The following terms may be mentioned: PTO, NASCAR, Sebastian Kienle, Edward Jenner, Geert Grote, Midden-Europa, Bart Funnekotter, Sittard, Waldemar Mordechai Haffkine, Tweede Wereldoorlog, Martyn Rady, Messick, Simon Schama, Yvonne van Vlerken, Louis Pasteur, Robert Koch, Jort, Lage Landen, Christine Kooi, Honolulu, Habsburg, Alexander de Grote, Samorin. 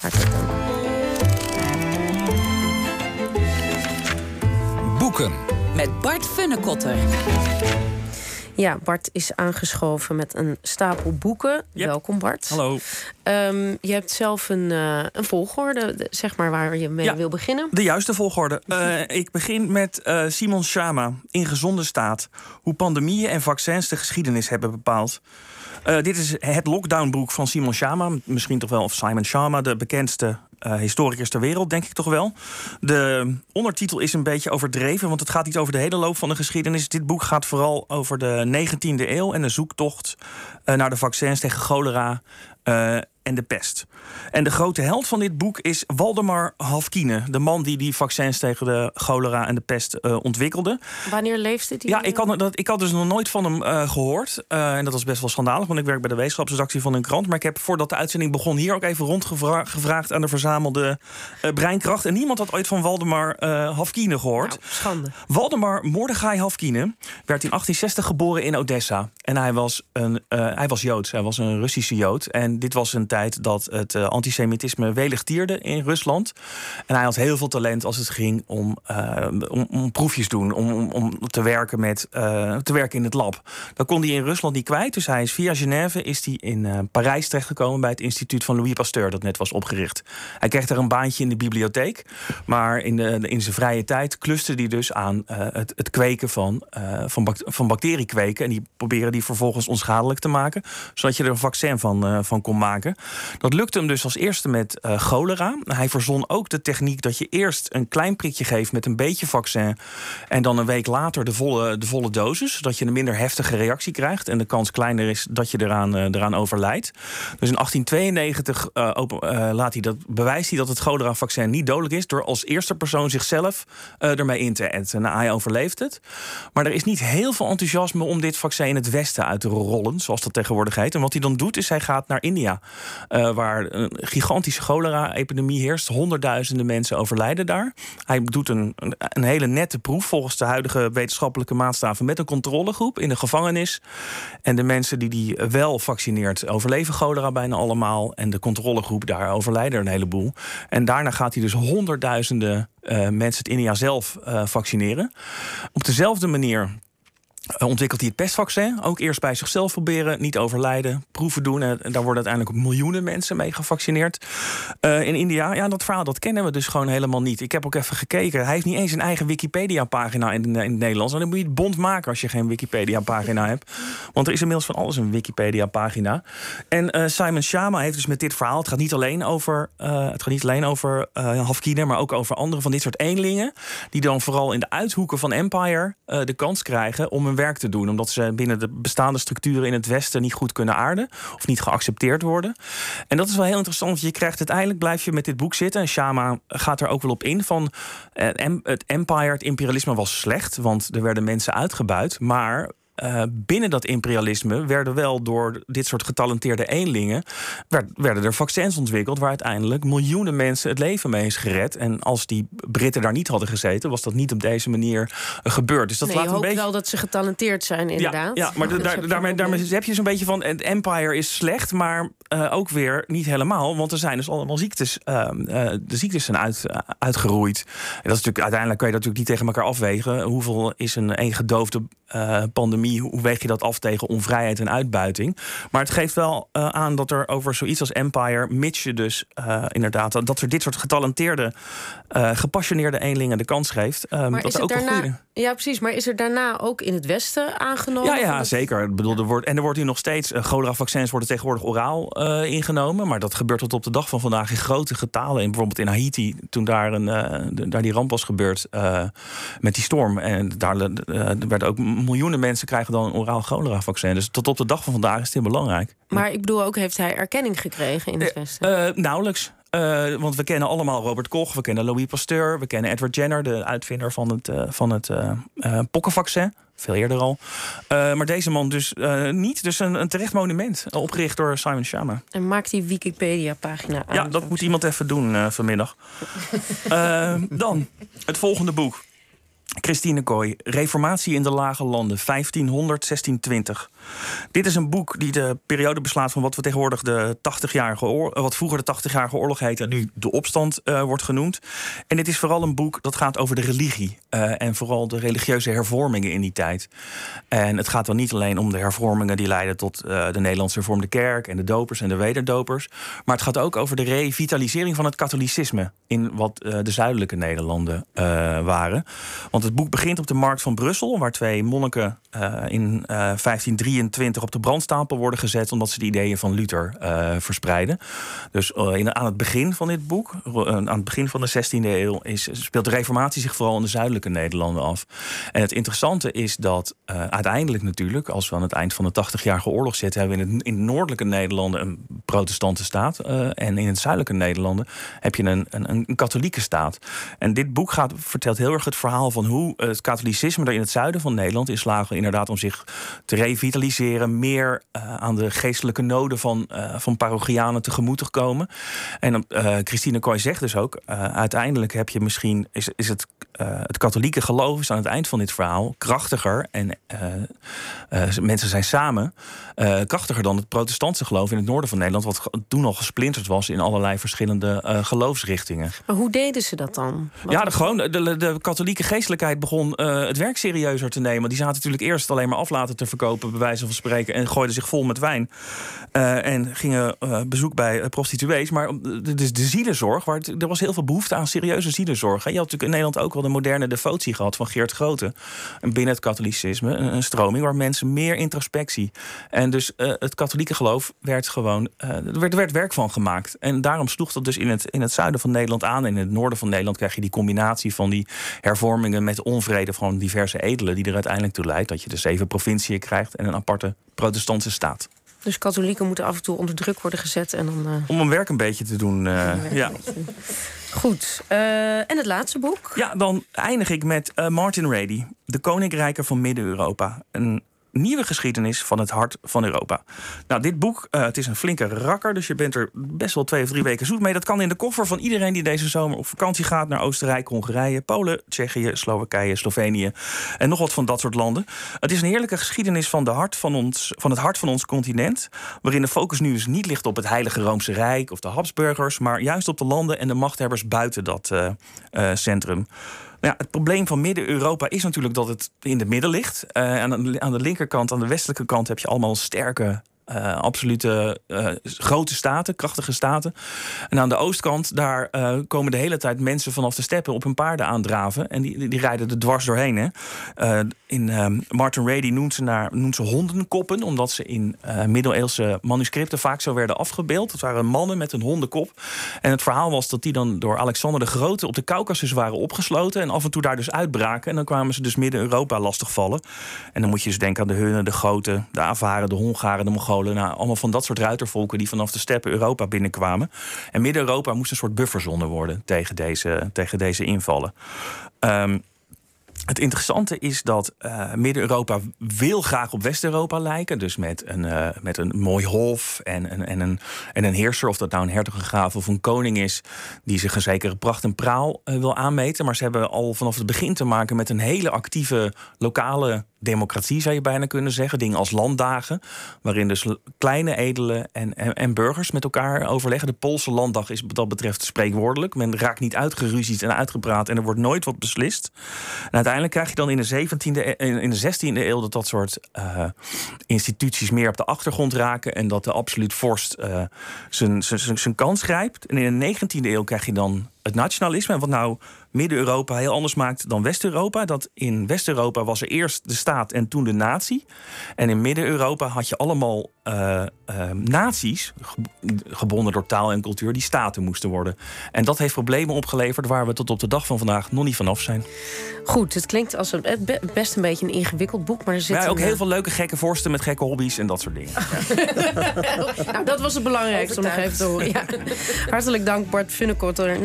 Hartelijk dank. Boeken. Met Bart Funnekotter. Ja, Bart is aangeschoven met een stapel boeken. Yep. Welkom, Bart. Hallo. Je hebt zelf een volgorde, zeg maar, waar je mee wil beginnen. De juiste volgorde. Ik begin met Simon Schama, In gezonde staat. Hoe pandemieën en vaccins de geschiedenis hebben bepaald. Dit is het lockdownboek van Simon Schama. Misschien toch wel, of Simon Schama, de bekendste historicus ter wereld, denk ik toch wel. De ondertitel is een beetje overdreven, want het gaat niet over de hele loop van de geschiedenis. Dit boek gaat vooral over de 19e eeuw en de zoektocht naar de vaccins tegen cholera en de pest. En de grote held van dit boek is Waldemar Haffkine, de man die vaccins tegen de cholera en de pest ontwikkelde. Wanneer leefde die? Ja, ik had dus nog nooit van hem gehoord. En dat was best wel schandalig, want ik werk bij de wetenschapsredactie van een krant. Maar ik heb, voordat de uitzending begon, hier ook even rondgevraagd aan de verzamelde breinkracht. En niemand had ooit van Waldemar Haffkine gehoord. Nou, schande. Waldemar Mordechai Haffkine werd in 1860 geboren in Odessa. En hij was Joods. Hij was een Russische Jood. En dit was een tijd dat het antisemitisme welig tierde in Rusland. En hij had heel veel talent als het ging om proefjes doen, om te werken in het lab. Dat kon hij in Rusland niet kwijt, dus hij is via Genève in Parijs terechtgekomen bij het instituut van Louis Pasteur, dat net was opgericht. Hij kreeg daar een baantje in de bibliotheek, maar in zijn vrije tijd clusterde hij dus aan het kweken van bacterie kweken, en die proberen die vervolgens onschadelijk te maken, zodat je er een vaccin van kon maken. Dat lukte hem dus als eerste met cholera. Hij verzon ook de techniek dat je eerst een klein prikje geeft met een beetje vaccin en dan een week later de volle dosis, zodat je een minder heftige reactie krijgt en de kans kleiner is dat je eraan overlijdt. Dus in 1892 bewijst hij dat het cholera-vaccin niet dodelijk is door als eerste persoon zichzelf ermee in te enten. Nou, hij overleeft het. Maar er is niet heel veel enthousiasme om dit vaccin in het Westen uit te rollen, zoals dat tegenwoordig heet. En wat hij dan doet is hij gaat naar India, waar een gigantische cholera-epidemie heerst. Honderdduizenden mensen overlijden daar. Hij doet een hele nette proef volgens de huidige wetenschappelijke maatstaven met een controlegroep in de gevangenis. En de mensen die wel vaccineert overleven cholera bijna allemaal. En de controlegroep, daar overlijden er een heleboel. En daarna gaat hij dus honderdduizenden mensen in India zelf vaccineren. Op dezelfde manier ontwikkelt hij het pestvaccin. Ook eerst bij zichzelf proberen, niet overlijden, proeven doen. En daar worden uiteindelijk miljoenen mensen mee gevaccineerd. In India, ja, dat verhaal, dat kennen we dus gewoon helemaal niet. Ik heb ook even gekeken. Hij heeft niet eens een eigen Wikipedia-pagina in het Nederlands. En dan moet je het bond maken als je geen Wikipedia-pagina hebt. Want er is inmiddels van alles een Wikipedia-pagina. En Simon Schama heeft dus met dit verhaal, het gaat niet alleen over Haffkine, maar ook over andere van dit soort eenlingen, die dan vooral in de uithoeken van Empire de kans krijgen om een werk te doen, omdat ze binnen de bestaande structuren in het Westen niet goed kunnen aarden of niet geaccepteerd worden. En dat is wel heel interessant, want je krijgt uiteindelijk, blijf je met dit boek zitten, en Schama gaat er ook wel op in van het empire, het imperialisme was slecht, want er werden mensen uitgebuit, maar binnen dat imperialisme werden wel door dit soort getalenteerde eenlingen werden er vaccins ontwikkeld waar uiteindelijk miljoenen mensen het leven mee is gered. En als die Britten daar niet hadden gezeten, was dat niet op deze manier gebeurd. Dus dat laat je hoopt een beetje wel dat ze getalenteerd zijn, inderdaad. Ja, maar daarmee heb je zo'n beetje van het empire is slecht, maar ook weer niet helemaal, want er zijn dus allemaal ziektes. De ziektes zijn uitgeroeid. En dat is natuurlijk, uiteindelijk kan je dat natuurlijk niet tegen elkaar afwegen. Hoeveel is een gedoofde pandemie? Hoe weeg je dat af tegen onvrijheid en uitbuiting? Maar het geeft wel aan dat er over zoiets als empire, mits je dus inderdaad dat er dit soort getalenteerde, gepassioneerde eenlingen de kans geeft. Dat er ook daarna een goede. Ja, precies. Maar is er daarna ook in het Westen aangenomen? Ja, zeker. Ik bedoel, er wordt hier nog steeds cholera-vaccins worden tegenwoordig oraal ingenomen. Maar dat gebeurt tot op de dag van vandaag in grote getalen. Bijvoorbeeld in Haiti, toen daar die ramp was gebeurd met die storm. En daar werden ook miljoenen mensen krijgen dan een oraal cholera-vaccin. Dus tot op de dag van vandaag is dit belangrijk. Maar ik bedoel ook, heeft hij erkenning gekregen in het Westen? Nauwelijks. Want we kennen allemaal Robert Koch, we kennen Louis Pasteur, we kennen Edward Jenner, de uitvinder van het pokkenvaccin. Veel eerder al. Maar deze man dus niet. Dus een terecht monument, opgericht door Simon Schama. En maakt die Wikipedia-pagina aan. Ja, dat moet iemand even doen vanmiddag. Dan het volgende boek. Christine Kooi, Reformatie in de Lage Landen, 1500-1620. Dit is een boek die de periode beslaat van wat we tegenwoordig de 80-jarige oorlog, wat vroeger de 80-jarige oorlog heet en nu de opstand wordt genoemd. En het is vooral een boek dat gaat over de religie en vooral de religieuze hervormingen in die tijd. En het gaat dan niet alleen om de hervormingen die leiden tot de Nederlandse hervormde kerk en de dopers en de wederdopers, maar het gaat ook over de revitalisering van het katholicisme in wat de zuidelijke Nederlanden waren. Want het boek begint op de markt van Brussel, waar twee monniken in 1523 op de brandstapel worden gezet omdat ze de ideeën van Luther verspreiden. Dus aan het begin van dit boek, aan het begin van de 16e eeuw, speelt de Reformatie zich vooral in de zuidelijke Nederlanden af. En het interessante is dat uiteindelijk natuurlijk, als we aan het eind van de 80-jarige oorlog zitten, hebben we in de noordelijke Nederlanden een protestante staat en in het zuidelijke Nederlanden heb je een katholieke staat. En dit boek vertelt heel erg het verhaal van hoe het katholicisme er in het zuiden van Nederland in slagen inderdaad om zich te revitaliseren, meer aan de geestelijke noden van parochianen tegemoet te komen. En Christine Kooi zegt dus ook, uiteindelijk heb je misschien is het katholieke geloof is aan het eind van dit verhaal krachtiger en mensen zijn samen krachtiger dan het protestantse geloof in het noorden van Nederland, wat toen al gesplinterd was in allerlei verschillende geloofsrichtingen. Maar hoe deden ze dat dan? De katholieke geestelijkheid begon het werk serieuzer te nemen. Die zaten natuurlijk eerst alleen maar aflaten te verkopen, bij wijze van spreken, en gooiden zich vol met wijn. En gingen bezoek bij prostituees. Maar de zielenzorg, er was heel veel behoefte aan serieuze zielenzorg. Je had natuurlijk in Nederland ook wel de moderne devotie gehad van Geert Grote. Binnen het katholicisme, een stroming waar mensen meer introspectie. En dus het katholieke geloof werd gewoon, er werd werk van gemaakt. En daarom sloeg dat dus in het zuiden van Nederland aan. En in het noorden van Nederland krijg je die combinatie van die hervormingen met onvrede van diverse edelen, die er uiteindelijk toe leidt dat je de 7 provinciën krijgt en een aparte protestantse staat. Dus katholieken moeten af en toe onder druk worden gezet en dan om hun werk een beetje te doen. Goed. En het laatste boek? Ja, dan eindig ik met Martyn Rady, De Koninkrijken van Midden-Europa. Een nieuwe geschiedenis van het hart van Europa. Nou, dit boek, het is een flinke rakker, dus je bent er best wel 2 of 3 weken zoet mee. Dat kan in de koffer van iedereen die deze zomer op vakantie gaat naar Oostenrijk, Hongarije, Polen, Tsjechië, Slowakije, Slovenië en nog wat van dat soort landen. Het is een heerlijke geschiedenis van het hart van ons continent, waarin de focus nu dus niet ligt op het Heilige Roomse Rijk of de Habsburgers, maar juist op de landen en de machthebbers buiten dat centrum. Nou ja, het probleem van Midden-Europa is natuurlijk dat het in het midden ligt. Aan de linkerkant, aan de westelijke kant, heb je allemaal sterke, absolute grote staten, krachtige staten. En aan de oostkant, daar komen de hele tijd mensen vanaf de steppen op hun paarden aandraven. En die rijden er dwars doorheen. Hè. Martyn Rady noemt ze hondenkoppen, omdat ze in middeleeuwse manuscripten vaak zo werden afgebeeld. Dat waren mannen met een hondenkop. En het verhaal was dat die dan door Alexander de Grote op de Kaukasus waren opgesloten en af en toe daar dus uitbraken. En dan kwamen ze dus Midden-Europa lastigvallen. En dan moet je dus denken aan de Hunnen, de Goten, de Avaren, de Hongaren, de Mongolen. Allemaal van dat soort ruitervolken die vanaf de steppen Europa binnenkwamen. En Midden-Europa moest een soort bufferzone worden tegen deze invallen. Het interessante is dat Midden-Europa wil graag op West-Europa lijken. Dus met een mooi hof en een heerser, of dat nou een hertog, een graaf of een koning is, die zich een zekere pracht en praal wil aanmeten. Maar ze hebben al vanaf het begin te maken met een hele actieve lokale democratie, zou je bijna kunnen zeggen. Dingen als landdagen, waarin dus kleine edelen en burgers met elkaar overleggen. De Poolse landdag is wat dat betreft spreekwoordelijk. Men raakt niet uitgeruzied en uitgepraat en er wordt nooit wat beslist. En uiteindelijk krijg je dan in de 16e eeuw dat soort instituties meer op de achtergrond raken en dat de absoluut vorst zijn kans grijpt. En in de 19e eeuw krijg je dan het nationalisme. En wat nou Midden-Europa heel anders maakt dan West-Europa, dat in West-Europa was er eerst de staat en toen de natie. En in Midden-Europa had je allemaal naties, gebonden door taal en cultuur, die staten moesten worden. En dat heeft problemen opgeleverd waar we tot op de dag van vandaag nog niet vanaf zijn. Goed, het klinkt als best een beetje een ingewikkeld boek, maar er zitten ook heel veel leuke gekke vorsten met gekke hobby's en dat soort dingen. Nou, dat was het belangrijkste om nog even te horen. Ja. Hartelijk dank, Bart Funnekotter.